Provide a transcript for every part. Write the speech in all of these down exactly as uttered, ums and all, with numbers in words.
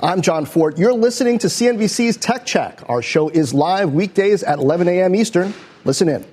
I'm John Fort. You're listening to C N B C's Tech Check. Our show is live weekdays at eleven a.m. Eastern. Listen in.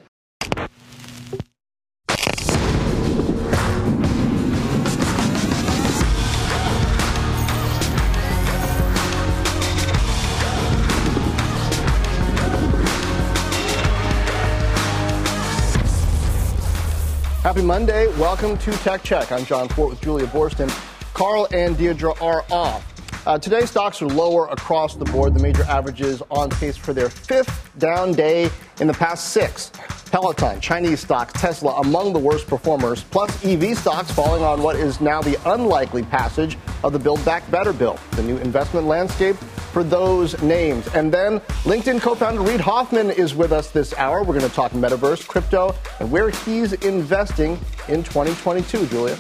Happy Monday. Welcome to Tech Check. I'm John Fort with Julia Borston. Carl and Deirdre are off. Uh, today, stocks are lower across the board. The major averages on pace for their fifth down day in the past six. Peloton, Chinese stocks, Tesla among the worst performers, plus E V stocks falling on what is now the unlikely passage of the Build Back Better bill, the new investment landscape for those names. And then LinkedIn co-founder Reid Hoffman is with us this hour. We're going to talk metaverse, crypto, and where he's investing in twenty twenty-two, Julia.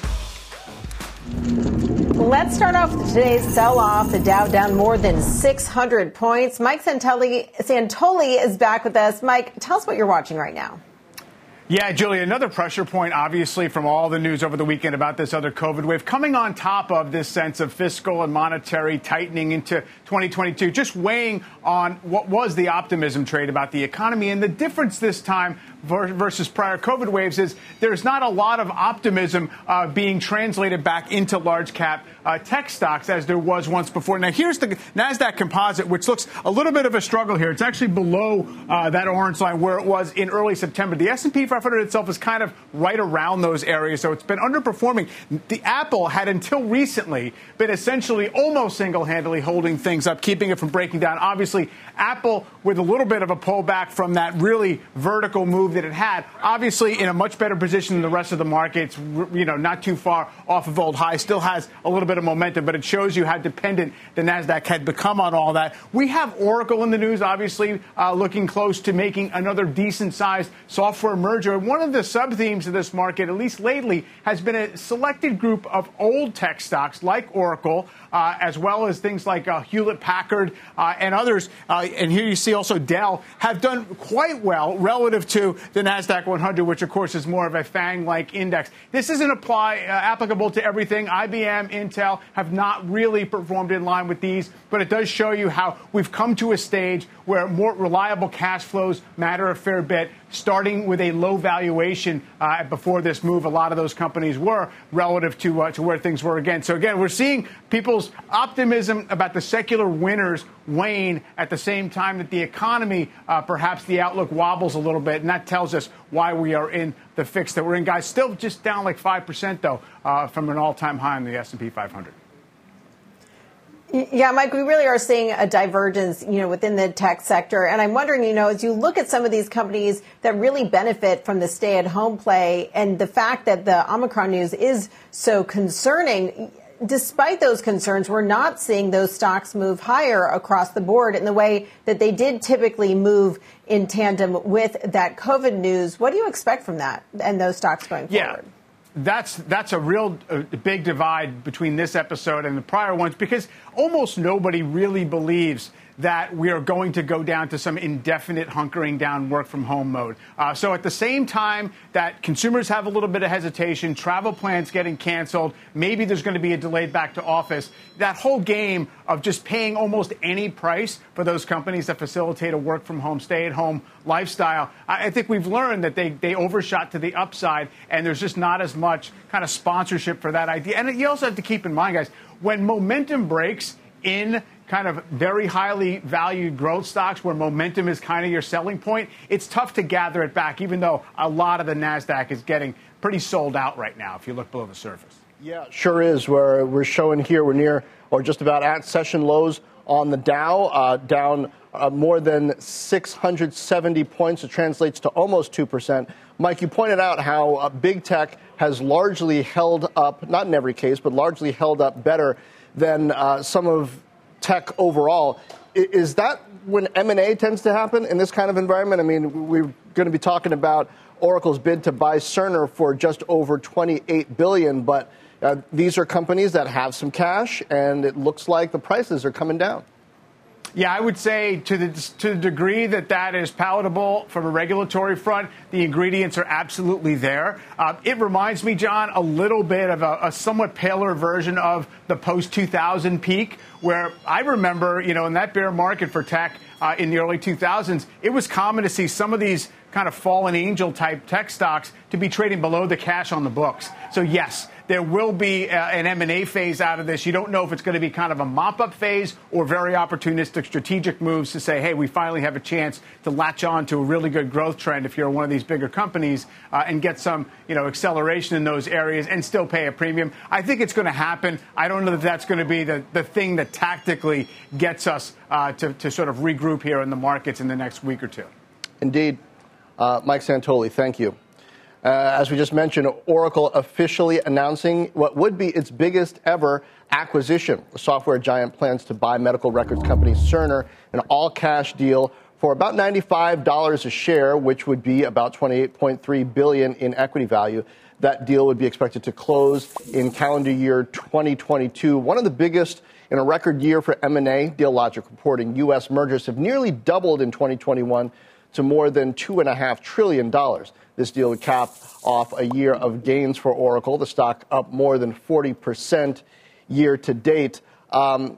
Let's start off with today's sell-off. The Dow down more than six hundred points. Mike Santoli, Santoli is back with us. Mike, tell us what you're watching right now. Yeah, Julie, another pressure point, obviously, from all the news over the weekend about this other COVID wave coming on top of this sense of fiscal and monetary tightening into twenty twenty-two, just weighing on what was the optimism trade about the economy. And the difference this time versus prior COVID waves is there's not a lot of optimism uh, being translated back into large cap uh, tech stocks as there was once before. Now, here's the NASDAQ composite, which looks a little bit of a struggle here. It's actually below uh, that orange line where it was in early September. The S and P five hundred itself is kind of right around those areas, so it's been underperforming. The Apple had until recently been essentially almost single-handedly holding things up, keeping it from breaking down. Obviously, Apple with a little bit of a pullback from that really vertical move that it had, obviously in a much better position than the rest of the markets, you know, not too far off of old highs, still has a little bit of momentum, but it shows you how dependent the NASDAQ had become on all that. We have Oracle in the news, obviously uh, looking close to making another decent-sized software merger. One of the sub-themes of this market, at least lately, has been a selected group of old tech stocks like Oracle, uh, as well as things like uh, Hewlett-Packard uh, and others. Uh, and here you see also Dell have done quite well relative to the NASDAQ one hundred, which, of course, is more of a FANG-like index. This isn't apply, uh, applicable to everything. I B M, Intel have not really performed in line with these, but it does show you how we've come to a stage where more reliable cash flows matter a fair bit, starting with a low valuation uh, before this move. A lot of those companies were relative to uh, to where things were again. So, again, we're seeing people's optimism about the secular winners wane at the same time that the economy, uh, perhaps the outlook wobbles a little bit. And that tells us why we are in the fix that we're in, guys. Still just down like five percent, though, uh, from an all-time high in the S and P five hundred. Yeah, Mike, we really are seeing a divergence, you know, within the tech sector. And I'm wondering, you know, as you look at some of these companies that really benefit from the stay-at-home play and the fact that the Omicron news is so concerning, despite those concerns, we're not seeing those stocks move higher across the board in the way that they did typically move in tandem with that COVID news. What do you expect from that and those stocks going yeah. forward? That's that's a real uh, big divide between this episode and the prior ones, because almost nobody really believes that we are going to go down to some indefinite hunkering down work from home mode. Uh, so at the same time that consumers have a little bit of hesitation, travel plans getting canceled, maybe there's going to be a delayed back to office, that whole game of just paying almost any price for those companies that facilitate a work from home, stay at home lifestyle, I, I think we've learned that they, they overshot to the upside, and there's just not as much kind of sponsorship for that idea. And you also have to keep in mind, guys, when momentum breaks in kind of very highly valued growth stocks where momentum is kind of your selling point, it's tough to gather it back, even though a lot of the NASDAQ is getting pretty sold out right now if you look below the surface. Yeah, sure is. We're, we're showing here we're near or just about at session lows on the Dow, uh, down uh, more than six hundred seventy points. It translates to almost two percent. Mike, you pointed out how uh, big tech has largely held up, not in every case, but largely held up better than uh, some of tech overall. Is that when M and A tends to happen in this kind of environment? I mean, we're going to be talking about Oracle's bid to buy Cerner for just over twenty-eight billion dollars, but uh, these are companies that have some cash, and it looks like the prices are coming down. Yeah, I would say to the to the degree that that is palatable from a regulatory front, the ingredients are absolutely there. Uh, it reminds me, John, a little bit of a, a somewhat paler version of the post two thousand peak, where I remember, you know, in that bear market for tech uh, in the early two thousands, it was common to see some of these kind of fallen angel type tech stocks to be trading below the cash on the books. So, yes, there will be uh, an M and A phase out of this. You don't know if it's going to be kind of a mop-up phase or very opportunistic strategic moves to say, hey, we finally have a chance to latch on to a really good growth trend if you're one of these bigger companies uh, and get some, you know, acceleration in those areas and still pay a premium. I think it's going to happen. I don't know that that's going to be the, the thing that tactically gets us uh, to, to sort of regroup here in the markets in the next week or two. Indeed. Uh, Mike Santoli, thank you. Uh, as we just mentioned, Oracle officially announcing what would be its biggest ever acquisition. The software giant plans to buy medical records company Cerner in an all-cash deal for about ninety-five dollars a share, which would be about twenty-eight point three billion dollars in equity value. That deal would be expected to close in calendar year twenty twenty-two. One of the biggest in a record year for M and A, DealLogic reporting U S mergers have nearly doubled in twenty twenty-one to more than two point five trillion dollars. This deal would cap off a year of gains for Oracle, the stock up more than forty percent year to date. Um,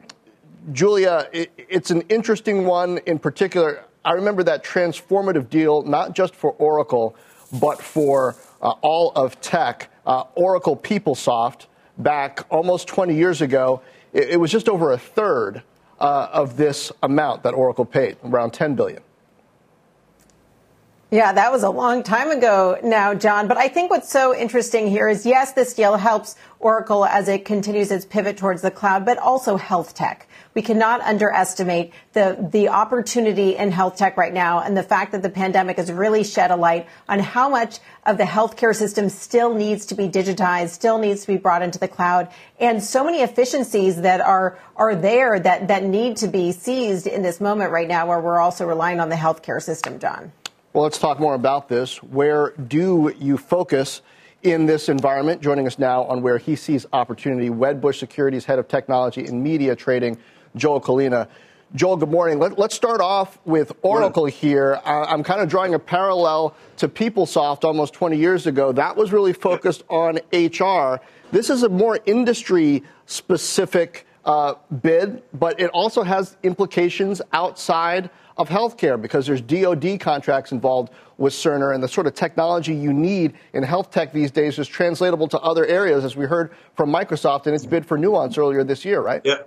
Julia, it, it's an interesting one in particular. I remember that transformative deal, not just for Oracle, but for uh, all of tech. Uh, Oracle PeopleSoft, back almost twenty years ago, it, it was just over a third uh, of this amount that Oracle paid, around ten billion dollars. Yeah, that was a long time ago now, John. But I think what's so interesting here is, yes, this deal helps Oracle as it continues its pivot towards the cloud, but also health tech. We cannot underestimate the, the opportunity in health tech right now, and the fact that the pandemic has really shed a light on how much of the healthcare system still needs to be digitized, still needs to be brought into the cloud, and so many efficiencies that are are there that, that need to be seized in this moment right now, where we're also relying on the healthcare system, John. Well, let's talk more about this. Where do you focus in this environment? Joining us now on Where He Sees Opportunity, Wedbush Securities Head of Technology and Media Trading, Joel Kalina. Joel, good morning. Let, let's start off with Oracle here. Uh, I'm kind of drawing a parallel to PeopleSoft almost twenty years ago. That was really focused on H R. This is a more industry-specific uh, bid, but it also has implications outside of healthcare, because there's D O D contracts involved with Cerner, and the sort of technology you need in health tech these days is translatable to other areas, as we heard from Microsoft in its bid for Nuance earlier this year, right? Yeah.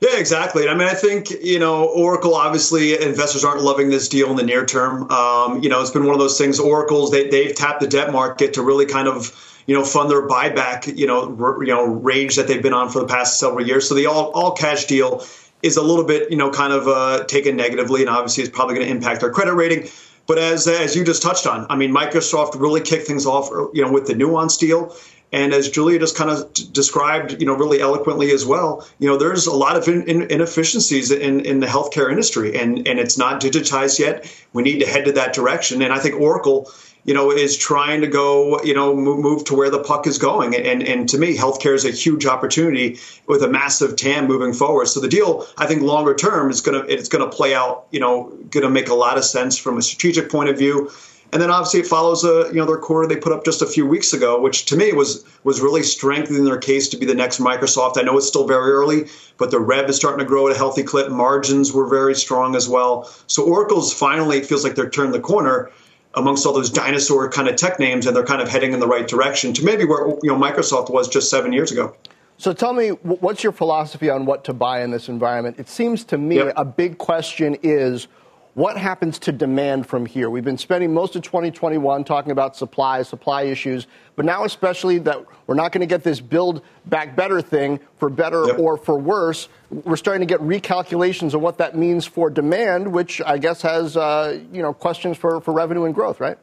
Yeah, exactly. I mean, I think, you know, Oracle, obviously, investors aren't loving this deal in the near term. Um, you know, it's been one of those things. Oracle's, they, they've tapped the debt market to really kind of, you know, fund their buyback, you know, r- you know, range that they've been on for the past several years. So the all, all cash deal is a little bit, you know, kind of uh, taken negatively, and obviously it's probably going to impact their credit rating. But as as you just touched on, I mean, Microsoft really kicked things off, you know, with the Nuance deal. And as Julia just kind of described, you know, really eloquently as well, you know, there's a lot of in, in, inefficiencies in, in the healthcare industry, and, and it's not digitized yet. We need to head to that direction. And I think Oracle, you know, is trying to go, you know, move, move to where the puck is going. And, and to me, healthcare is a huge opportunity with a massive T A M moving forward. So the deal, I think longer term, is going to it's going to play out, you know, going to make a lot of sense from a strategic point of view. And then obviously it follows a, you know, their quarter they put up just a few weeks ago, which to me was was really strengthening their case to be the next Microsoft. I know it's still very early, but the rev is starting to grow at a healthy clip. Margins were very strong as well. So Oracle's finally, it feels like they're turning the corner amongst all those dinosaur kind of tech names, and they're kind of heading in the right direction to maybe where, you know, Microsoft was just seven years ago. So tell me, what's your philosophy on what to buy in this environment? It seems to me yep. a big question is, what happens to demand from here? We've been spending most of twenty twenty-one talking about supply, supply issues, but now especially that we're not going to get this Build Back Better thing, for better yep. or for worse. We're starting to get recalculations on what that means for demand, which I guess has, uh, you know, questions for, for revenue and growth, right?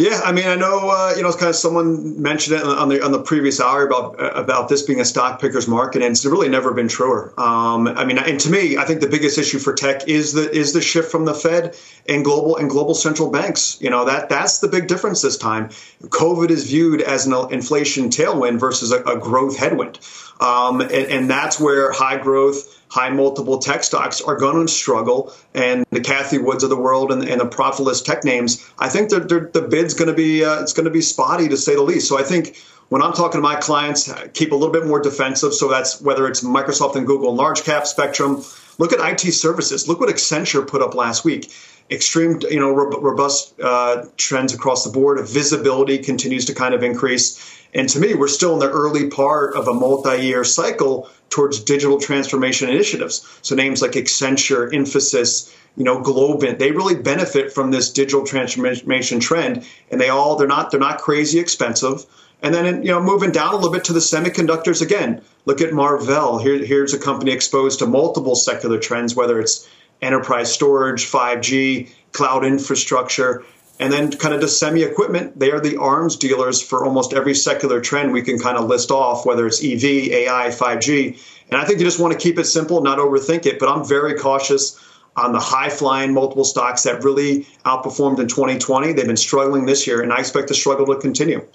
Yeah, I mean, I know uh, you know, it's kind of someone mentioned it on the on the previous hour about about this being a stock picker's market, and it's really never been truer. Um, I mean, and to me, I think the biggest issue for tech is the is the shift from the Fed and global and global central banks. You know, that that's the big difference this time. COVID is viewed as an inflation tailwind versus a, a growth headwind, um, and, and that's where high growth, high multiple tech stocks are going to struggle, and the Cathie Woods of the world and, and the profitless tech names, I think they're, they're, the bid's going to be uh, it's going to be spotty, to say the least. So I think when I'm talking to my clients, I keep a little bit more defensive. So that's whether it's Microsoft and Google, large cap spectrum. Look at I T services. Look what Accenture put up last week. Extreme, you know, robust uh, trends across the board. Visibility continues to kind of increase. And to me, we're still in the early part of a multi-year cycle towards digital transformation initiatives. So names like Accenture, Infosys, you know, Globant, they really benefit from this digital transformation trend. And they all, they're not, they're not crazy expensive. And then, you know, moving down a little bit to the semiconductors again, look at Marvell. Here, here's a company exposed to multiple secular trends, whether it's enterprise storage, five G, cloud infrastructure. And then kind of just semi-equipment, they are the arms dealers for almost every secular trend we can kind of list off, whether it's E V, A I, five G. And I think you just want to keep it simple, not overthink it. But I'm very cautious on the high-flying multiple stocks that really outperformed in twenty twenty. They've been struggling this year, and I expect the struggle to continue.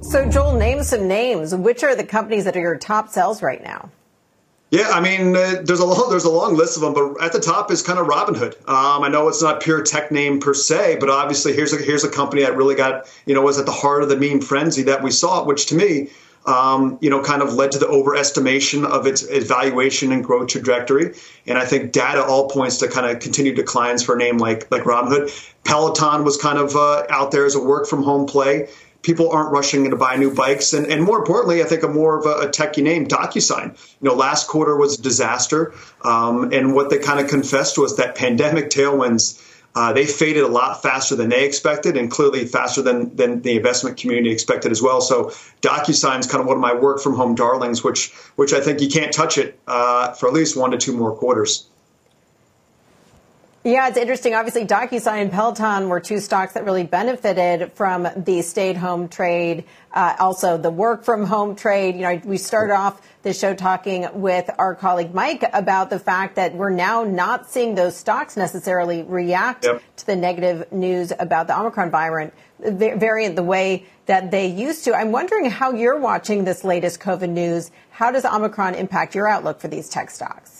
So, Joel, name some names. Which are the companies that are your top sales right now? Yeah, I mean, uh, there's a long, there's a long list of them, but at the top is kind of Robinhood. Um, I know it's not pure tech name per se, but obviously here's a here's a company that really got, you know, was at the heart of the meme frenzy that we saw, which to me, um, you know, kind of led to the overestimation of its, its valuation and growth trajectory. And I think data all points to kind of continued declines for a name like like Robinhood. Peloton was kind of uh, out there as a work from home play. People aren't rushing to buy new bikes. And, and more importantly, I think a more of a, a techie name, DocuSign. You know, last quarter was a disaster. Um, and what they kind of confessed was that pandemic tailwinds, uh, they faded a lot faster than they expected, and clearly faster than, than the investment community expected as well. So DocuSign is kind of one of my work from home darlings, which, which I think you can't touch it uh, for at least one to two more quarters. Yeah, it's interesting. Obviously, DocuSign and Peloton were two stocks that really benefited from the stay-at-home trade, uh, also the work-from-home trade. You know, we started off the show talking with our colleague Mike about the fact that we're now not seeing those stocks necessarily react yep. to the negative news about the Omicron variant, variant the way that they used to. I'm wondering how you're watching this latest COVID news. How does Omicron impact your outlook for these tech stocks?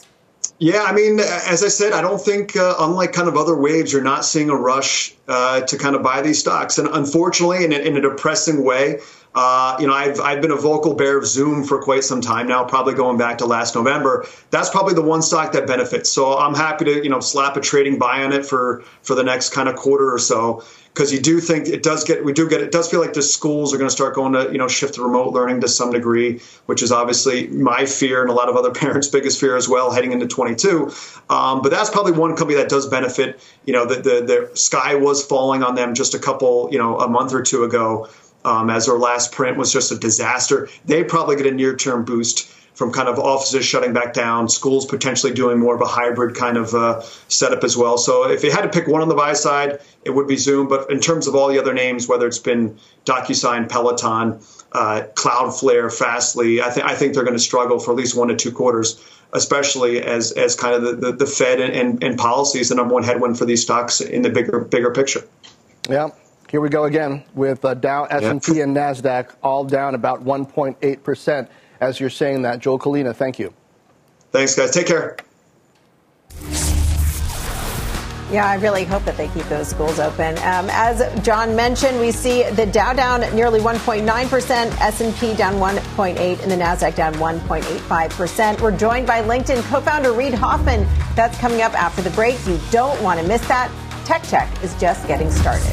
Yeah, I mean, as I said, I don't think, uh, unlike kind of other waves, you're not seeing a rush uh, to kind of buy these stocks. And unfortunately, in a, in a depressing way, uh, you know, I've I've been a vocal bear of Zoom for quite some time now, probably going back to last November. That's probably the one stock that benefits. So I'm happy to, you know, slap a trading buy on it for for the next kind of quarter or so, because you do think it does get, we do get, it does feel like the schools are going to start going to, you know, shift to remote learning to some degree, which is obviously my fear and a lot of other parents' biggest fear as well heading into twenty-two. Um, but that's probably one company that does benefit. You know, the, the, the sky was falling on them just a couple, you know, a month or two ago, um, as their last print was just a disaster. They probably get a near-term boost from kind of offices shutting back down, schools potentially doing more of a hybrid kind of uh, setup as well. So if you had to pick one on the buy side, it would be Zoom. But in terms of all the other names, whether it's been DocuSign, Peloton, uh, Cloudflare, Fastly, I think I think they're going to struggle for at least one to two quarters, especially as as kind of the, the, the Fed and, and, and policy is the number one headwind for these stocks in the bigger bigger picture. Yeah. Here we go again with uh, Dow, S and P, yeah. and NASDAQ all down about one point eight percent. As you're saying that, Joel Kalina, thank you. Thanks, guys. Take care. Yeah, I really hope that they keep those schools open. Um, as John mentioned, we see the Dow down nearly one point nine percent, S and P down one point eight percent, and the NASDAQ down one point eight five percent. We're joined by LinkedIn co-founder Reid Hoffman. That's coming up after the break. You don't want to miss that. Tech Check is just getting started.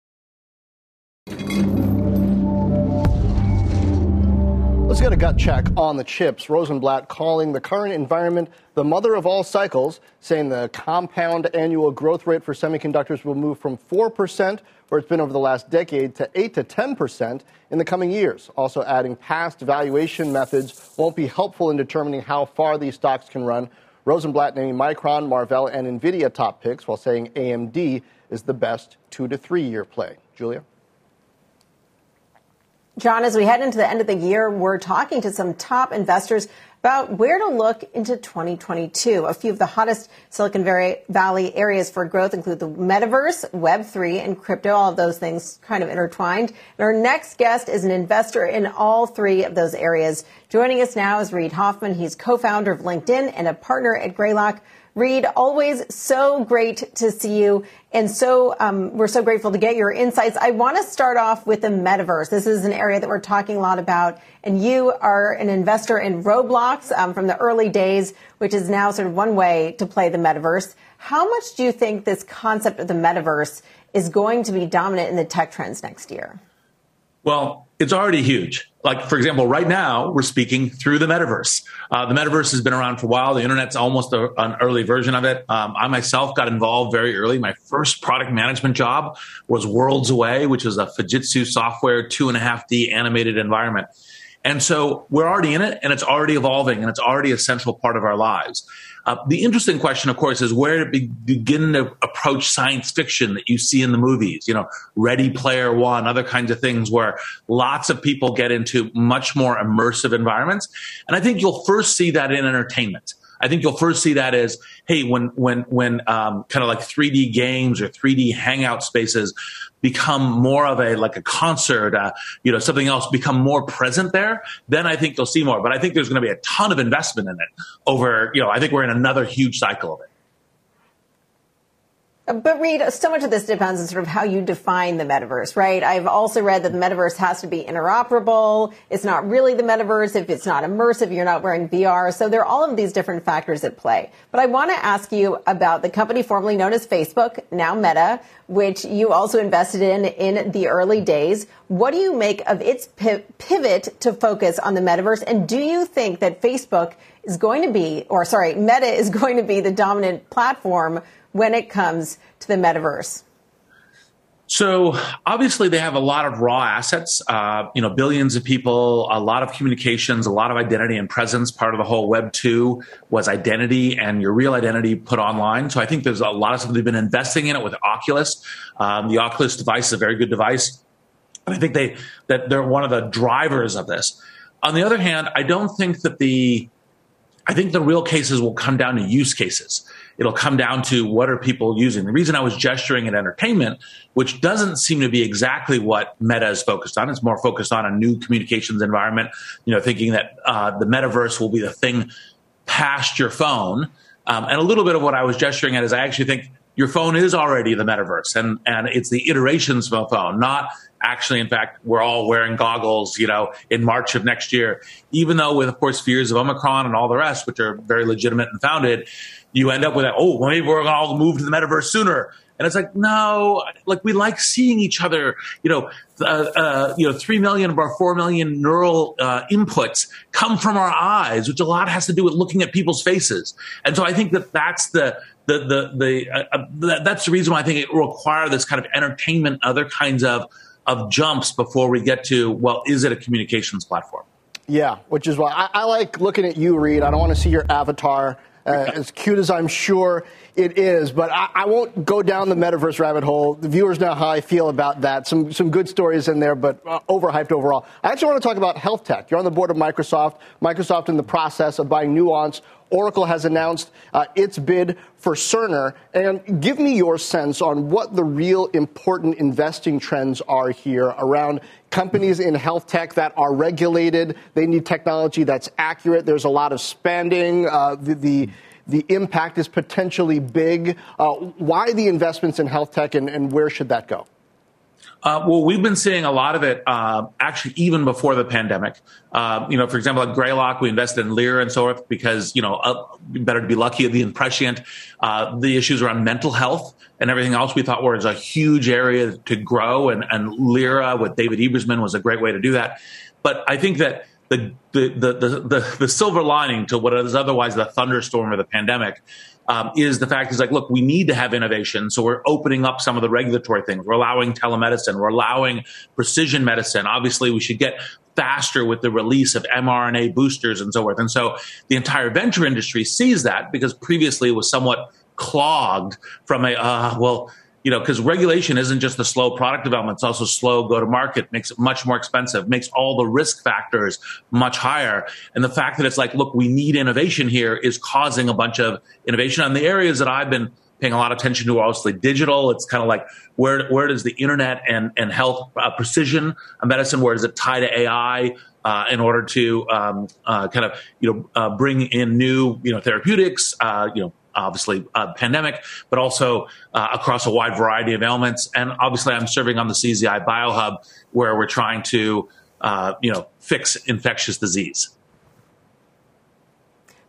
Let's get a gut check on the chips. Rosenblatt calling the current environment the mother of all cycles, saying the compound annual growth rate for semiconductors will move from four percent, where it's been over the last decade, to eight to ten percent in the coming years. Also adding past valuation methods won't be helpful in determining how far these stocks can run. Rosenblatt naming Micron, Marvell, and NVIDIA top picks, while saying A M D is the best two- to three-year play. Julia? John, as we head into the end of the year, we're talking to some top investors about where to look into twenty twenty-two. A few of the hottest Silicon Valley areas for growth include the metaverse, Web three, and crypto. All of those things kind of intertwined. And our next guest is an investor in all three of those areas. Joining us now is Reid Hoffman. He's co-founder of LinkedIn and a partner at Greylock. Reid, always so great to see you. And so um, we're so grateful to get your insights. I want to start off with the metaverse. This is an area that we're talking a lot about. And you are an investor in Roblox um, from the early days, which is now sort of one way to play the metaverse. How much do you think this concept of the metaverse is going to be dominant in the tech trends next year? Well, it's already huge. Like, for example, right now, we're speaking through the metaverse. Uh, the metaverse has been around for a while. The internet's almost a, an early version of it. Um, I myself got involved very early. My first product management job was Worlds Away, which was a Fujitsu software, two and a half D animated environment. And so we're already in it, and it's already evolving, and it's already a central part of our lives. Uh, the interesting question, of course, is where to be, begin to approach science fiction that you see in the movies, you know, Ready Player One, other kinds of things where lots of people get into much more immersive environments. And I think you'll first see that in entertainment. I think you'll first see that as, hey, when when when um, kind of like three D games or three D hangout spaces become more of a like a concert, uh, you know, something else become more present there, then I think you'll see more. But I think there's going to be a ton of investment in it over, you know, I think we're in another huge cycle of it. But Reid, so much of this depends on sort of how you define the metaverse, right? I've also read that the metaverse has to be interoperable. It's not really the metaverse if it's not immersive, you're not wearing V R. So there are all of these different factors at play. But I want to ask you about the company formerly known as Facebook, now Meta, which you also invested in in the early days. What do you make of its pivot to focus on the metaverse? And do you think that Facebook is going to be, or sorry, Meta is going to be the dominant platform when it comes to the metaverse? So obviously they have a lot of raw assets, uh, you know, billions of people, a lot of communications, a lot of identity and presence. Part of the whole Web two was identity and your real identity put online. So I think there's a lot of stuff they've been investing in it with Oculus. Um, the Oculus device is a very good device. And I think they that they're one of the drivers of this. On the other hand, I don't think that the I think the real cases will come down to use cases. It'll come down to what are people using. The reason I was gesturing at entertainment, which doesn't seem to be exactly what Meta is focused on. It's more focused on a new communications environment, you know, thinking that uh, the metaverse will be the thing past your phone. Um, and a little bit of what I was gesturing at is I actually think your phone is already the metaverse, and, and it's the iterations of a phone, not actually, in fact, we're all wearing goggles, you know, in March of next year, even though with, of course, fears of Omicron and all the rest, which are very legitimate and founded, you end up with, oh, well, maybe we're going to all move to the metaverse sooner. And it's like, no, like we like seeing each other, you know, uh, uh, you know, three million of our four million neural uh, inputs come from our eyes, which a lot has to do with looking at people's faces. And so I think that that's the the the, the uh, uh, that's the reason why I think it will require this kind of entertainment, other kinds of of jumps before we get to, well, is it a communications platform? Yeah, which is why I, I like looking at you, Reid. I don't want to see your avatar. Uh, as cute as I'm sure It is, but I, I won't go down the metaverse rabbit hole. The viewers know how I feel about that. Some some good stories in there, but uh, overhyped overall. I actually want to talk about health tech. You're on the board of Microsoft. Microsoft in the process of buying Nuance. Oracle has announced uh, its bid for Cerner. And give me your sense on what the real important investing trends are here around companies in health tech that are regulated. They need technology that's accurate. There's a lot of spending. Uh, the, the the impact is potentially big. Uh, why the investments in health tech, and, and where should that go? Uh, well, we've been seeing a lot of it, uh, actually, even before the pandemic. Uh, you know, for example, like Greylock, we invested in Lyra and so forth because, you know, uh, better to be lucky than prescient. Uh, the issues around mental health and everything else we thought was a huge area to grow. And, and Lyra with David Ebersman was a great way to do that. But I think that the the the the, the silver lining to what is otherwise the thunderstorm of the pandemic Um, is the fact is like, look, we need to have innovation. So we're opening up some of the regulatory things. We're allowing telemedicine. We're allowing precision medicine. Obviously, we should get faster with the release of mRNA boosters and so forth. And so the entire venture industry sees that because previously it was somewhat clogged from a, uh, well, you know, because regulation isn't just the slow product development. It's also slow go to market, makes it much more expensive, makes all the risk factors much higher. And the fact that it's like, look, we need innovation here is causing a bunch of innovation. And the areas that I've been paying a lot of attention to are obviously digital. It's kind of like, where where does the internet and, and health uh, precision medicine, where does it tie to A I? Uh, in order to um, uh, kind of, you know, uh, bring in new, you know, therapeutics, uh, you know, obviously uh, pandemic, but also uh, across a wide variety of ailments. And obviously I'm serving on the C Z I BioHub, where we're trying to, uh, you know, fix infectious disease.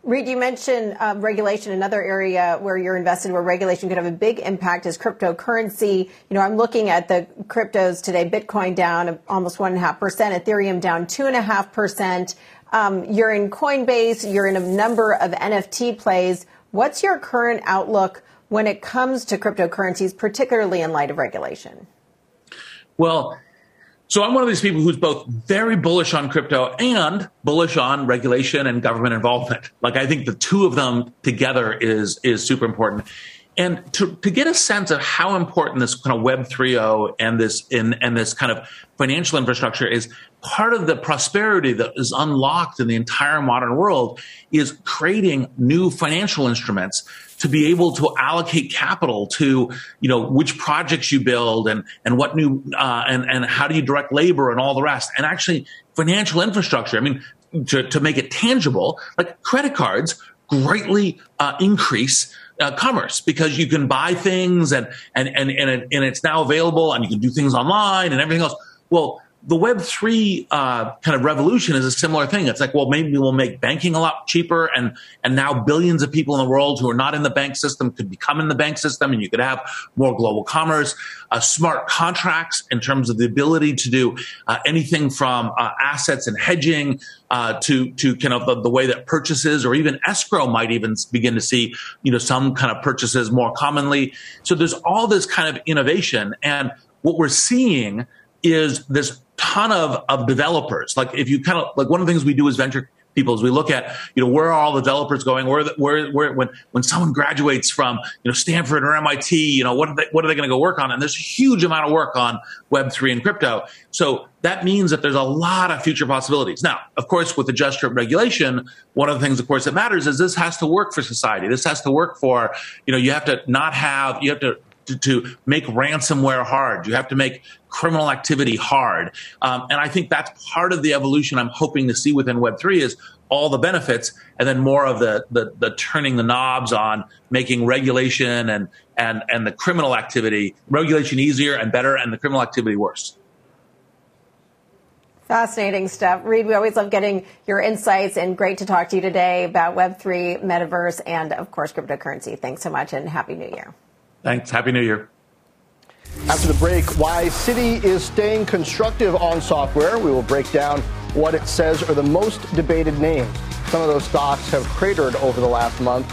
Reid, you mentioned um, regulation, another area where you're invested, where regulation could have a big impact is cryptocurrency. You know, I'm looking at the cryptos today, Bitcoin down almost one and a half percent, Ethereum down two and a half percent. You're in Coinbase, you're in a number of N F T plays. What's your current outlook when it comes to cryptocurrencies, particularly in light of regulation? Well, so I'm one of these people who's both very bullish on crypto and bullish on regulation and government involvement. Like, I think the two of them together is is super important. And to, to get a sense of how important this kind of Web three point oh and this in and this kind of financial infrastructure is, part of the prosperity that is unlocked in the entire modern world is creating new financial instruments to be able to allocate capital to, you know, which projects you build and and what new uh, and and how do you direct labor and all the rest, and actually financial infrastructure. I mean, to to make it tangible, like credit cards greatly uh, increase Uh, commerce, because you can buy things and and and and, it, and it's now available, and you can do things online and everything else. Well, the Web three uh, kind of revolution is a similar thing. It's like, well, maybe we'll make banking a lot cheaper, and and now billions of people in the world who are not in the bank system could become in the bank system, and you could have more global commerce, uh, smart contracts in terms of the ability to do uh, anything from uh, assets and hedging Uh, to to kind of the, the way that purchases or even escrow might even begin to see, you know, some kind of purchases more commonly. So there's all this kind of innovation. And what we're seeing is this ton of, of developers. Like, if you kind of, like, one of the things we do as venture people is we look at, you know, where are all the developers going? Where, the, where, where, when, when someone graduates from, you know, Stanford or M I T, you know, what are they, what are they going to go work on? And there's a huge amount of work on Web three and crypto. So that means that there's a lot of future possibilities. Now, of course, with the just regulation, one of the things, of course, that matters is this has to work for society. This has to work for, you know, you have to not have, you have to, To, to make ransomware hard. You have to make criminal activity hard. Um, and I think that's part of the evolution I'm hoping to see within Web three is all the benefits, and then more of the, the, the turning the knobs on making regulation and, and, and the criminal activity, regulation easier and better, and the criminal activity worse. Fascinating stuff. Reid, we always love getting your insights, and great to talk to you today about Web three, Metaverse, and, of course, cryptocurrency. Thanks so much, and Happy New Year. Thanks. Happy New Year. After the break, why Citi is staying constructive on software. We will break down what it says are the most debated names. Some of those stocks have cratered over the last month.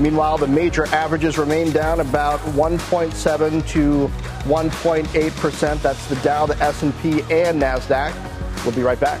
Meanwhile, the major averages remain down about one point seven to one point eight percent. That's the Dow, the S and P, and NASDAQ. We'll be right back.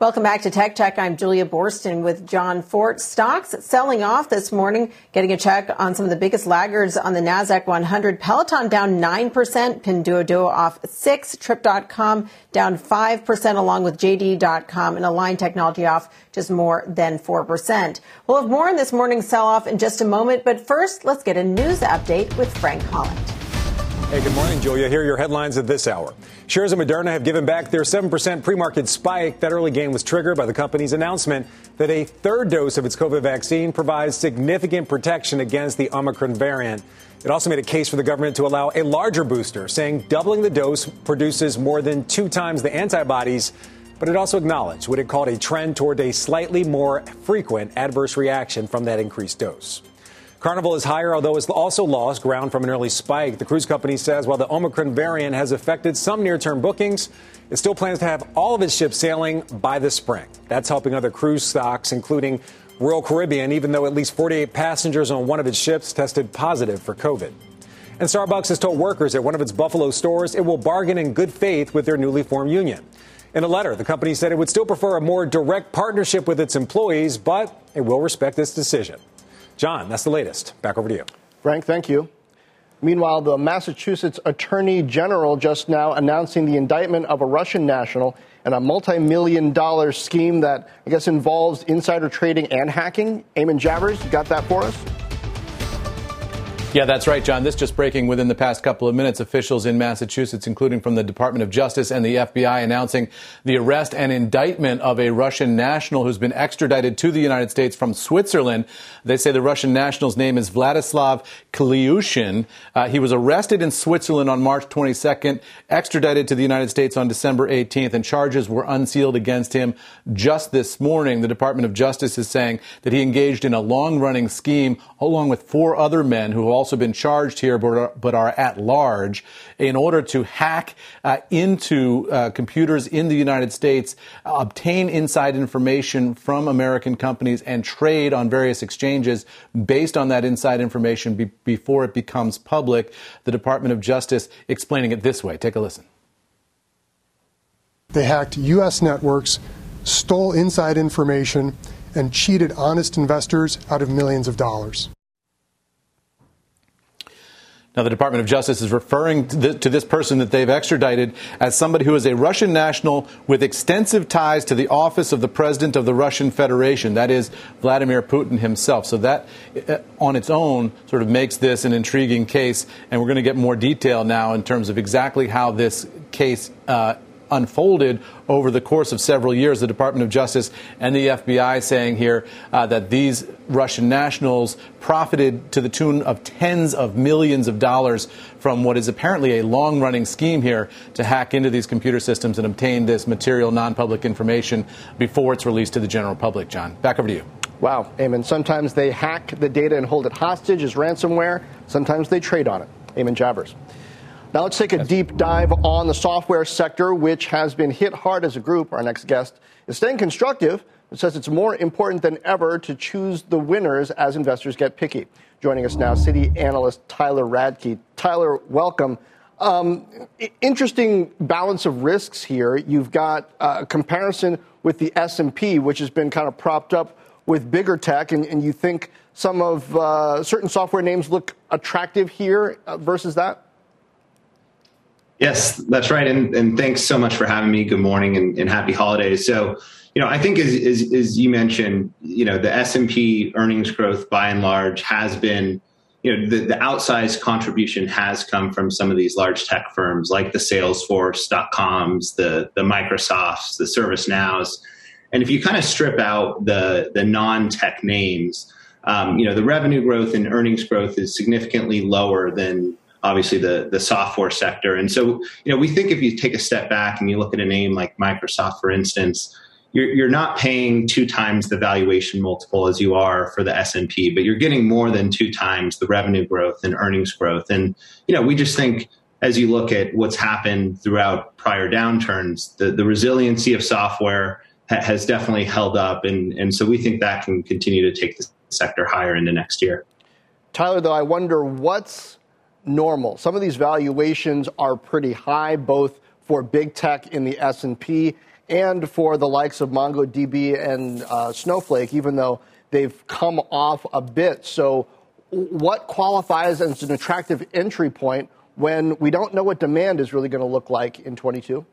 Welcome back to Tech Check. I'm Julia Borston with John Fort. Stocks selling off this morning, getting a check on some of the biggest laggards on the NASDAQ one hundred. Peloton down nine percent, Pinduoduo off six percent, Trip dot com down five percent, along with J D dot com and Align Technology off just more than four percent. We'll have more on this morning's sell-off in just a moment, but first, let's get a news update with Frank Holland. Hey, good morning, Julia. Here are your headlines at this hour. Shares of Moderna have given back their seven percent pre-market spike. That early gain was triggered by the company's announcement that a third dose of its COVID vaccine provides significant protection against the Omicron variant. It also made a case for the government to allow a larger booster, saying doubling the dose produces more than two times the antibodies. But it also acknowledged what it called a trend toward a slightly more frequent adverse reaction from that increased dose. Carnival is higher, although it's also lost ground from an early spike. The cruise company says while the Omicron variant has affected some near-term bookings, it still plans to have all of its ships sailing by the spring. That's helping other cruise stocks, including Royal Caribbean, even though at least forty-eight passengers on one of its ships tested positive for COVID. And Starbucks has told workers at one of its Buffalo stores it will bargain in good faith with their newly formed union. In a letter, the company said it would still prefer a more direct partnership with its employees, but it will respect this decision. John, that's the latest. Back over to you. Frank, thank you. Meanwhile, the Massachusetts Attorney General just now announcing the indictment of a Russian national and a multi-million dollar scheme that, I guess, involves insider trading and hacking. Eamon Javers, you got that for us? Yeah, that's right, John. This just breaking within the past couple of minutes. Officials in Massachusetts, including from the Department of Justice and the F B I, announcing the arrest and indictment of a Russian national who's been extradited to the United States from Switzerland. They say the Russian national's name is Vladislav Klyushin. Uh, he was arrested in Switzerland on March twenty-second, extradited to the United States on December eighteenth, and charges were unsealed against him just this morning. The Department of Justice is saying that he engaged in a long-running scheme along with four other men who all also been charged here but are, but are at large in order to hack uh, into uh, computers in the United States, uh, obtain inside information from American companies, and trade on various exchanges based on that inside information be- before it becomes public. The Department of Justice explaining it this way. Take a listen. They hacked U S networks, stole inside information, and cheated honest investors out of millions of dollars. Now, the Department of Justice is referring to this, to this person that they've extradited as somebody who is a Russian national with extensive ties to the office of the president of the Russian Federation. That is Vladimir Putin himself. So that on its own sort of makes this an intriguing case. And we're going to get more detail now in terms of exactly how this case uh unfolded over the course of several years. The Department of Justice and the F B I saying here uh, that these Russian nationals profited to the tune of tens of millions of dollars from what is apparently a long-running scheme here to hack into these computer systems and obtain this material, non-public information before it's released to the general public. John, back over to you. Wow, Eamon. Sometimes they hack the data and hold it hostage as ransomware. Sometimes they trade on it. Eamon Javers. Now let's take a deep dive on the software sector, which has been hit hard as a group. Our next guest is staying constructive. It says it's more important than ever to choose the winners as investors get picky. Joining us now, Citi analyst Tyler Radke. Tyler, welcome. Um, interesting balance of risks here. You've got a comparison with the S and P, which has been kind of propped up with bigger tech, and, and you think some of uh, certain software names look attractive here uh, versus that? Yes, that's right. And, and thanks so much for having me. Good morning and, and happy holidays. So, you know, I think as, as, as you mentioned, you know, the S and P earnings growth by and large has been you know, the, the outsized contribution has come from some of these large tech firms like the Salesforce dot coms, the, the Microsofts, the ServiceNows. And if you kind of strip out the, the non-tech names, um, you know, the revenue growth and earnings growth is significantly lower than obviously the, the software sector. And so, you know, we think if you take a step back and you look at a name like Microsoft, for instance, you're, you're not paying two times the valuation multiple as you are for the S and P, but you're getting more than two times the revenue growth and earnings growth. And, you know, we just think as you look at what's happened throughout prior downturns, the, the resiliency of software ha- has definitely held up. And, and so we think that can continue to take the sector higher into next year. Tyler, though, I wonder what's normal. Some of these valuations are pretty high, both for big tech in the S and P and for the likes of MongoDB and uh, Snowflake, even though they've come off a bit. So what qualifies as an attractive entry point when we don't know what demand is really going to look like in twenty-two?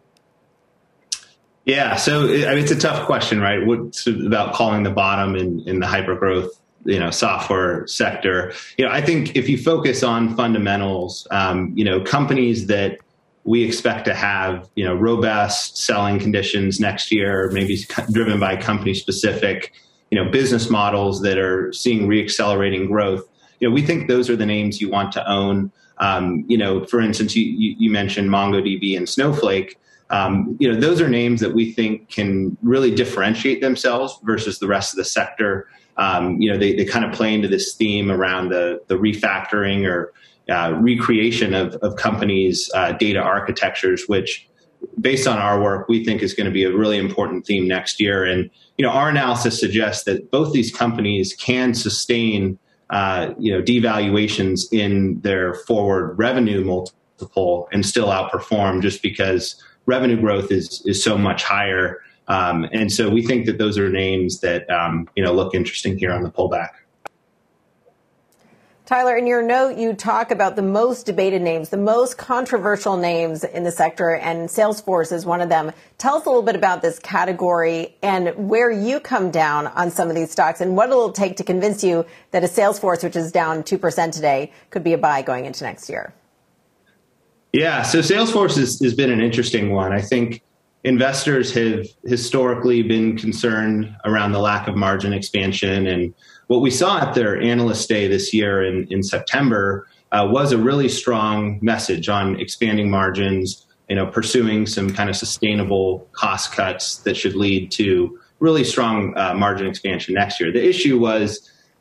Yeah, so I mean, it's a tough question, right? What's about calling the bottom in, in the hypergrowth, you know, software sector? You know, I think if you focus on fundamentals, um, you know, companies that we expect to have, you know, robust selling conditions next year, maybe driven by company specific, you know, business models that are seeing reaccelerating growth. You know, we think those are the names you want to own. Um, you know, for instance, you, you mentioned MongoDB and Snowflake. Um, you know, those are names that we think can really differentiate themselves versus the rest of the sector. Um, you know, they, they kind of play into this theme around the, the refactoring or Uh, recreation of, of companies' uh, data architectures, which based on our work, we think is going to be a really important theme next year. And, you know, our analysis suggests that both these companies can sustain, uh, you know, devaluations in their forward revenue multiple and still outperform just because revenue growth is, is so much higher. Um, and so we think that those are names that, um, you know, look interesting here on the pullback. Tyler, in your note, you talk about the most debated names, the most controversial names in the sector, and Salesforce is one of them. Tell us a little bit about this category and where you come down on some of these stocks and what it'll take to convince you that a Salesforce, which is down two percent today, could be a buy going into next year. Yeah, so Salesforce is, has been an interesting one. I think investors have historically been concerned around the lack of margin expansion, and what we saw at their analyst day this year in, in September uh, was a really strong message on expanding margins, you know, pursuing some kind of sustainable cost cuts that should lead to really strong uh, margin expansion next year. The issue was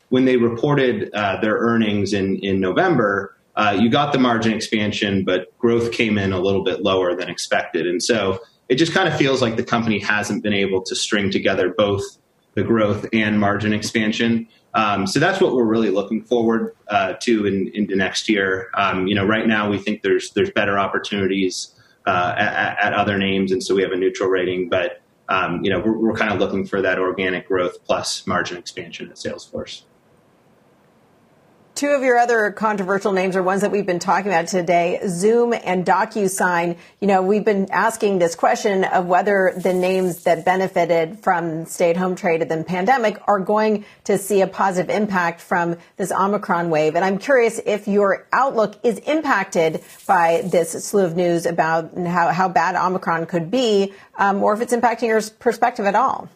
when they reported uh, their earnings in, in November, uh, you got the margin expansion, but growth came in a little bit lower than expected. And so it just kind of feels like the company hasn't been able to string together both the growth and margin expansion. Um, so that's what we're really looking forward uh, to in, into next year. Um, you know, right now we think there's there's better opportunities uh, at, at other names, and so we have a neutral rating. But um, you know, we're, we're kind of looking for that organic growth plus margin expansion at Salesforce. Two of your other controversial names are ones that we've been talking about today, Zoom and DocuSign. You know, we've been asking this question of whether the names that benefited from stay-at-home trade and the pandemic are going to see a positive impact from this Omicron wave. And I'm curious if your outlook is impacted by this slew of news about how, how bad Omicron could be, um, or if it's impacting your perspective at all.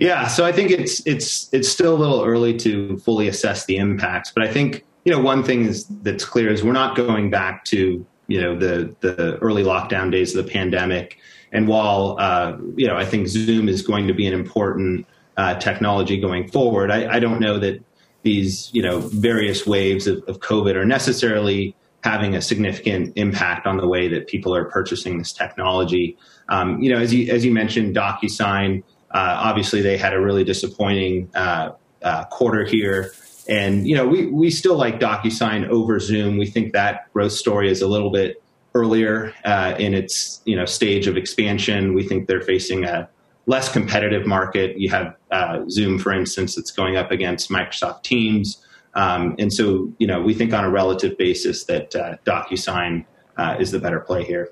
Yeah, so I think it's it's it's still a little early to fully assess the impacts, but I think, you know, one thing is that's clear is we're not going back to, you know, the the early lockdown days of the pandemic. And while uh, you know, I think Zoom is going to be an important uh, technology going forward, I, I don't know that these, you know, various waves of, of COVID are necessarily having a significant impact on the way that people are purchasing this technology. Um, you know, as you as you mentioned, DocuSign. Uh, obviously, they had a really disappointing uh, uh, quarter here. And, you know, we, we still like DocuSign over Zoom. We think that growth story is a little bit earlier uh, in its, you know, stage of expansion. We think they're facing a less competitive market. You have uh, Zoom, for instance, that's going up against Microsoft Teams. Um, and so, you know, we think on a relative basis that uh, DocuSign uh, is the better play here.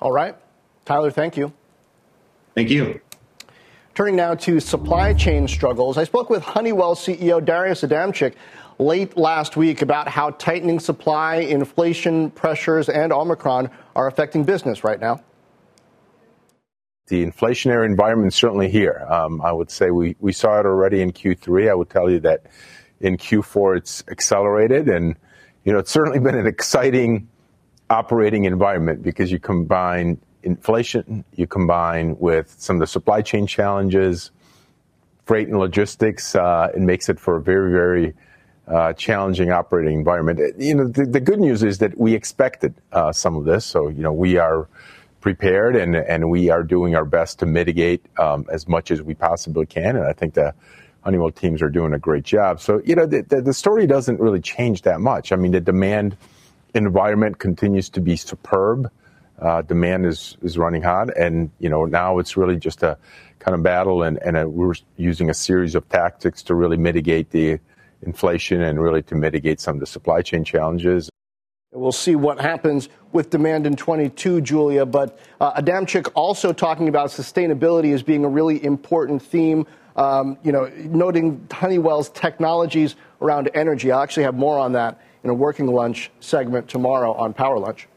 All right. Tyler, thank you. Thank you. Turning now to supply chain struggles, I spoke with Honeywell C E O Darius Adamczyk late last week about how tightening supply, inflation pressures, and Omicron are affecting business right now. The inflationary environment is certainly here. Um, I would say we, we saw it already in Q three. I would tell you that in Q four it's accelerated, and you know it's certainly been an exciting operating environment because you combine inflation, you combine with some of the supply chain challenges, freight and logistics. Uh, it makes it for a very, very uh, challenging operating environment. You know, the, the good news is that we expected uh, some of this, so you know we are prepared, and, and we are doing our best to mitigate um, as much as we possibly can. And I think the Honeywell teams are doing a great job. So, you know, the, the, the story doesn't really change that much. I mean, the demand environment continues to be superb. Uh, demand is, is running hot. And, you know, now it's really just a kind of battle. And, and a, we're using a series of tactics to really mitigate the inflation and really to mitigate some of the supply chain challenges. We'll see what happens with demand in twenty-two, Julia. But uh, Adamczyk also talking about sustainability as being a really important theme, um, you know, noting Honeywell's technologies around energy. I'll actually have more on that in a working lunch segment tomorrow on Power Lunch.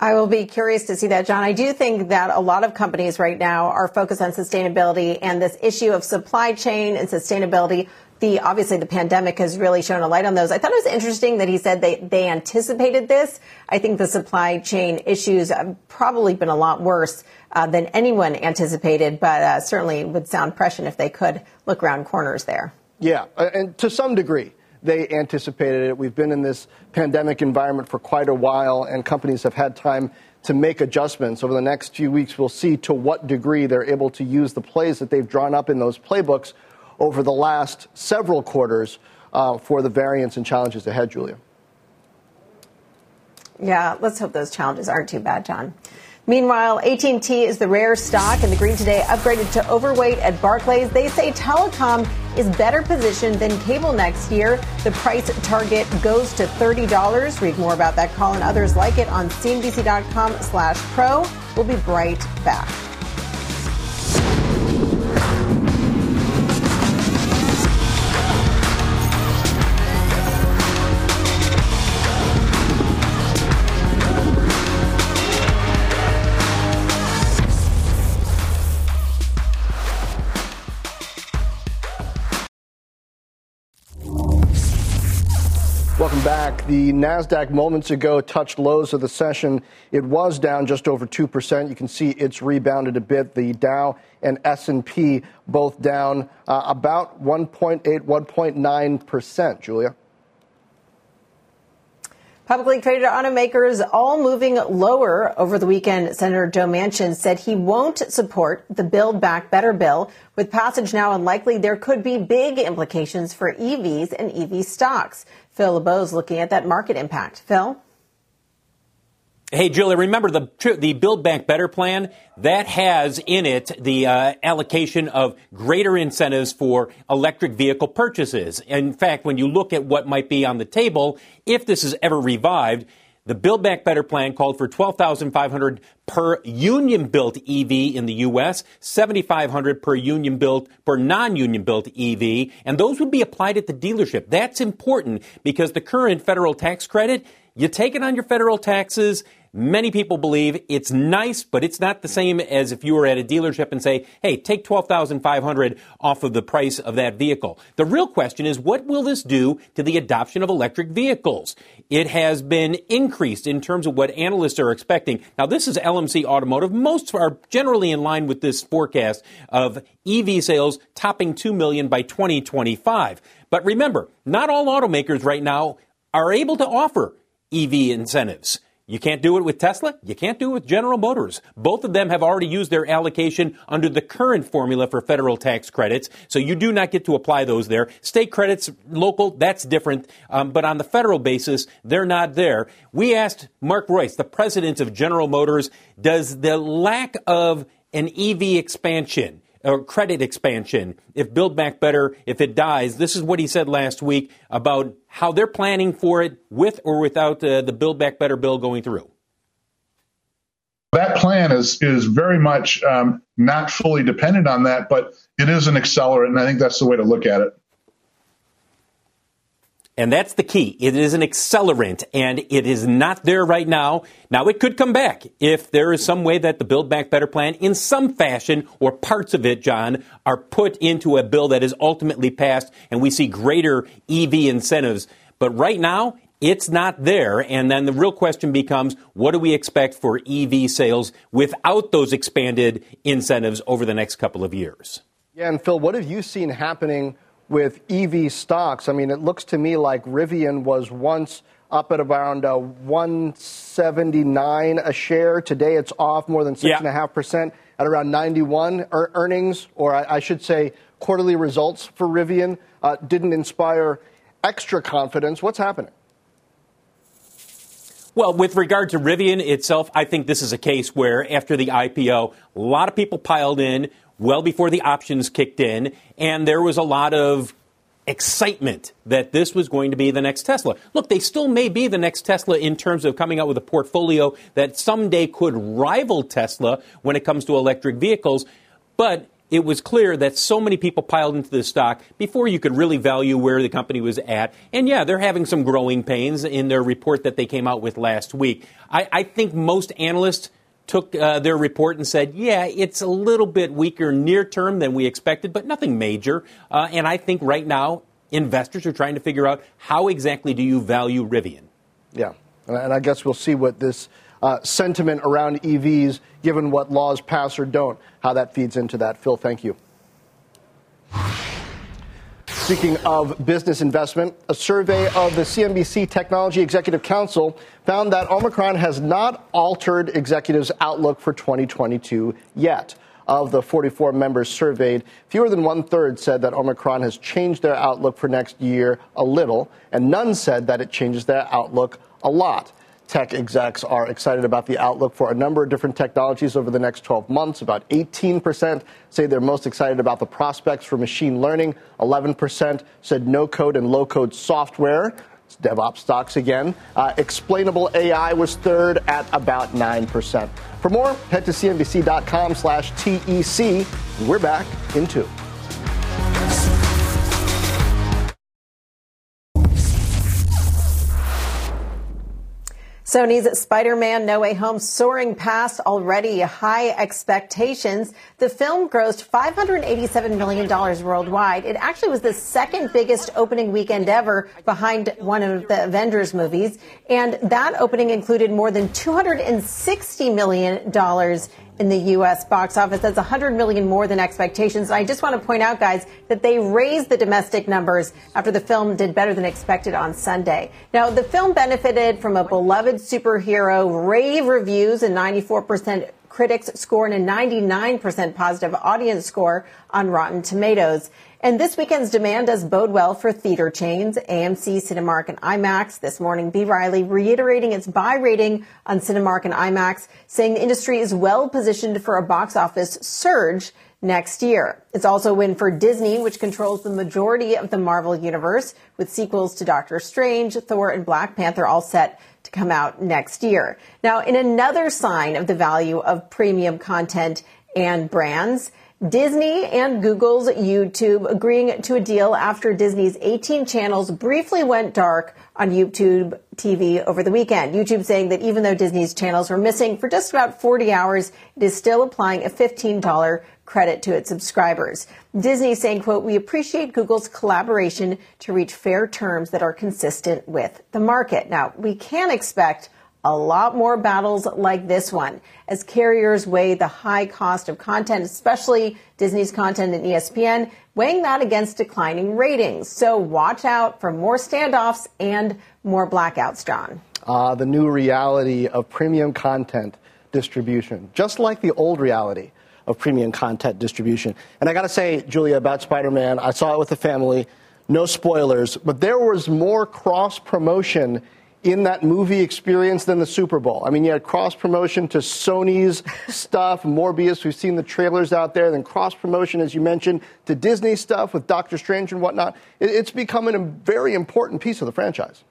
I will be curious to see that, John. I do think that a lot of companies right now are focused on sustainability, and this issue of supply chain and sustainability, The obviously the pandemic has really shown a light on those. I thought it was interesting that he said they, they anticipated this. I think the supply chain issues have probably been a lot worse uh, than anyone anticipated, but uh, certainly would sound prescient if they could look around corners there. Yeah, and to some degree, they anticipated it. We've been in this pandemic environment for quite a while, and companies have had time to make adjustments. Over the next few weeks, we'll see to what degree they're able to use the plays that they've drawn up in those playbooks over the last several quarters uh, for the variants and challenges ahead, Julia. Yeah, let's hope those challenges aren't too bad, John. Meanwhile, A T and T is the rare stock in the green today, upgraded to overweight at Barclays. They say telecom is better positioned than cable next year. The price target goes to thirty dollars. Read more about that call and others like it on C N B C dot com slash pro. We'll be right back. Back. The NASDAQ moments ago touched lows of the session. It was down just over two percent. You can see it's rebounded a bit. The Dow and S and P both down uh, about one point eight, one point nine percent. Julia? Publicly traded automakers all moving lower over the weekend. Senator Joe Manchin said he won't support the Build Back Better bill. With passage now unlikely, there could be big implications for E Vs and E V stocks. Phil LeBeau is looking at that market impact. Phil? Hey, Julia, remember the the Build Back Better plan? That has in it the uh, allocation of greater incentives for electric vehicle purchases. In fact, when you look at what might be on the table, if this is ever revived, the Build Back Better plan called for twelve thousand five hundred dollars per union-built E V in the U S, seven thousand five hundred dollars per union-built, per non-union-built E V, and those would be applied at the dealership. That's important because the current federal tax credit, you take it on your federal taxes. Many people believe it's nice, but it's not the same as if you were at a dealership and say, hey, take twelve thousand five hundred dollars off of the price of that vehicle. The real question is, what will this do to the adoption of electric vehicles? It has been increased in terms of what analysts are expecting. Now, this is L M C Automotive. Most are generally in line with this forecast of E V sales topping two million by twenty twenty-five. But remember, not all automakers right now are able to offer E V incentives. You can't do it with Tesla. You can't do it with General Motors. Both of them have already used their allocation under the current formula for federal tax credits, so you do not get to apply those there. State credits, local, that's different. Um, but on the federal basis, they're not there. We asked Mark Royce, the president of General Motors, does the lack of an E V expansion or credit expansion, if Build Back Better, if it dies, this is what he said last week about how they're planning for it with or without uh, the Build Back Better bill going through. That plan plan is is very much um, not fully dependent on that, but it is an accelerant, and I think that's the way to look at it. And that's the key. It is an accelerant, and it is not there right now. Now, it could come back if there is some way that the Build Back Better plan in some fashion or parts of it, John, are put into a bill that is ultimately passed, and we see greater E V incentives. But right now, it's not there. And then the real question becomes, what do we expect for E V sales without those expanded incentives over the next couple of years? Yeah, and Phil, what have you seen happening with E V stocks? I mean, it looks to me like Rivian was once up at around uh, one seventy-nine a share. Today, it's off more than six point five percent at around ninety-one. Er- earnings, or I-, I should say quarterly results for Rivian, uh, didn't inspire extra confidence. What's happening? Well, with regard to Rivian itself, I think this is a case where after the I P O, a lot of people piled in well before the options kicked in, and there was a lot of excitement that this was going to be the next Tesla. Look, they still may be the next Tesla in terms of coming out with a portfolio that someday could rival Tesla when it comes to electric vehicles, but it was clear that so many people piled into this stock before you could really value where the company was at. And, yeah, they're having some growing pains in their report that they came out with last week. I, I think most analysts took uh, their report and said, yeah, it's a little bit weaker near term than we expected, but nothing major. Uh, and I think right now investors are trying to figure out how exactly do you value Rivian? Yeah, and I guess we'll see what this Uh, sentiment around E Vs, given what laws pass or don't, how that feeds into that. Phil, thank you. Speaking of business investment, a survey of the C N B C Technology Executive Council found that Omicron has not altered executives' outlook for twenty twenty-two yet. Of the forty-four members surveyed, fewer than one-third said that Omicron has changed their outlook for next year a little, and none said that it changes their outlook a lot. Tech execs are excited about the outlook for a number of different technologies over the next twelve months. About eighteen percent say they're most excited about the prospects for machine learning. eleven percent said no-code and low-code software. It's DevOps stocks again. Uh, explainable A I was third at about nine percent. For more, head to cnbc.com slash TEC. We're back in two. Sony's Spider-Man No Way Home soaring past already high expectations. The film grossed five hundred eighty-seven million dollars worldwide. It actually was the second biggest opening weekend ever behind one of the Avengers movies. And that opening included more than two hundred sixty million dollars in the U S box office. That's one hundred million dollars more than expectations. And I just want to point out, guys, that they raised the domestic numbers after the film did better than expected on Sunday. Now, the film benefited from a beloved superhero, rave reviews, and ninety-four percent critics score and a ninety-nine percent positive audience score on Rotten Tomatoes. And this weekend's demand does bode well for theater chains, A M C, Cinemark, and IMAX. This morning, B. Riley reiterating its buy rating on Cinemark and IMAX, saying the industry is well positioned for a box office surge next year. It's also a win for Disney, which controls the majority of the Marvel universe, with sequels to Doctor Strange, Thor, and Black Panther all set to come out next year. Now, in another sign of the value of premium content and brands, Disney and Google's YouTube agreeing to a deal after Disney's eighteen channels briefly went dark on YouTube T V over the weekend. YouTube saying that even though Disney's channels were missing for just about forty hours, it is still applying a fifteen dollars credit to its subscribers. Disney saying, quote, "We appreciate Google's collaboration to reach fair terms that are consistent with the market." Now, we can expect a lot more battles like this one as carriers weigh the high cost of content, especially Disney's content and E S P N, weighing that against declining ratings. So watch out for more standoffs and more blackouts, John. Uh, the new reality of premium content distribution, just like the old reality of premium content distribution. And I got to say, Julia, about Spider-Man, I saw it with the family, no spoilers, but there was more cross-promotion in that movie experience than the Super Bowl. I mean, you had cross-promotion to Sony's stuff, Morbius, we've seen the trailers out there, then cross-promotion, as you mentioned, to Disney stuff with Doctor Strange and whatnot. It's becoming a very important piece of the franchise.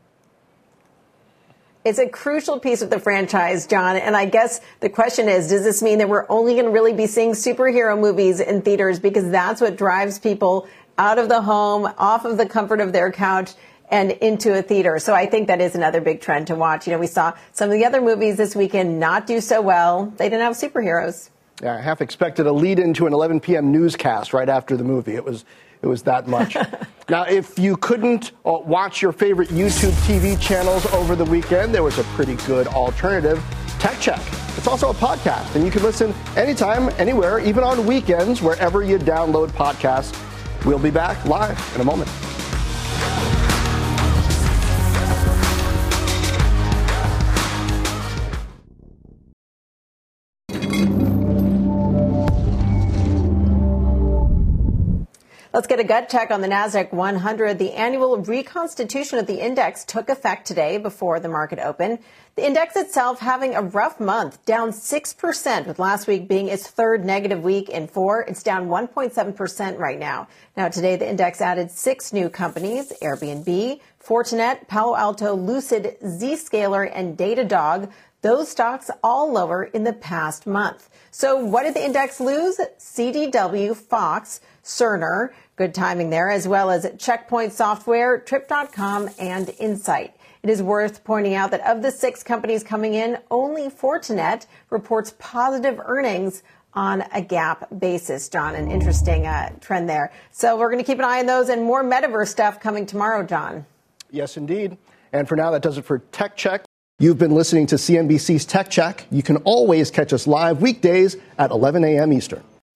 It's a crucial piece of the franchise, John. And I guess the question is, does this mean that we're only going to really be seeing superhero movies in theaters because that's what drives people out of the home, off of the comfort of their couch and into a theater? So I think that is another big trend to watch. You know, we saw some of the other movies this weekend not do so well. They didn't have superheroes. Yeah, I half expected a lead into an eleven p.m. newscast right after the movie. It was it was that much. Now, if you couldn't uh, watch your favorite YouTube T V channels over the weekend, there was a pretty good alternative, Tech Check. It's also a podcast, and you can listen anytime, anywhere, even on weekends, wherever you download podcasts. We'll be back live in a moment. Let's get a gut check on the NASDAQ one hundred. The annual reconstitution of the index took effect today before the market opened. The index itself having a rough month, down six percent, with last week being its third negative week in four. It's down one point seven percent right now. Now, today, the index added six new companies, Airbnb, Fortinet, Palo Alto, Lucid, Zscaler, and Datadog. Those stocks all lower in the past month. So what did the index lose? C D W, Fox, Cerner, good timing there, as well as Checkpoint Software, Trip dot com, and Insight. It is worth pointing out that of the six companies coming in, only Fortinet reports positive earnings on a GAAP basis, John. An interesting uh, trend there. So we're going to keep an eye on those and more metaverse stuff coming tomorrow, John. Yes, indeed. And for now, that does it for Tech Check. You've been listening to C N B C's Tech Check. You can always catch us live weekdays at eleven a.m. Eastern.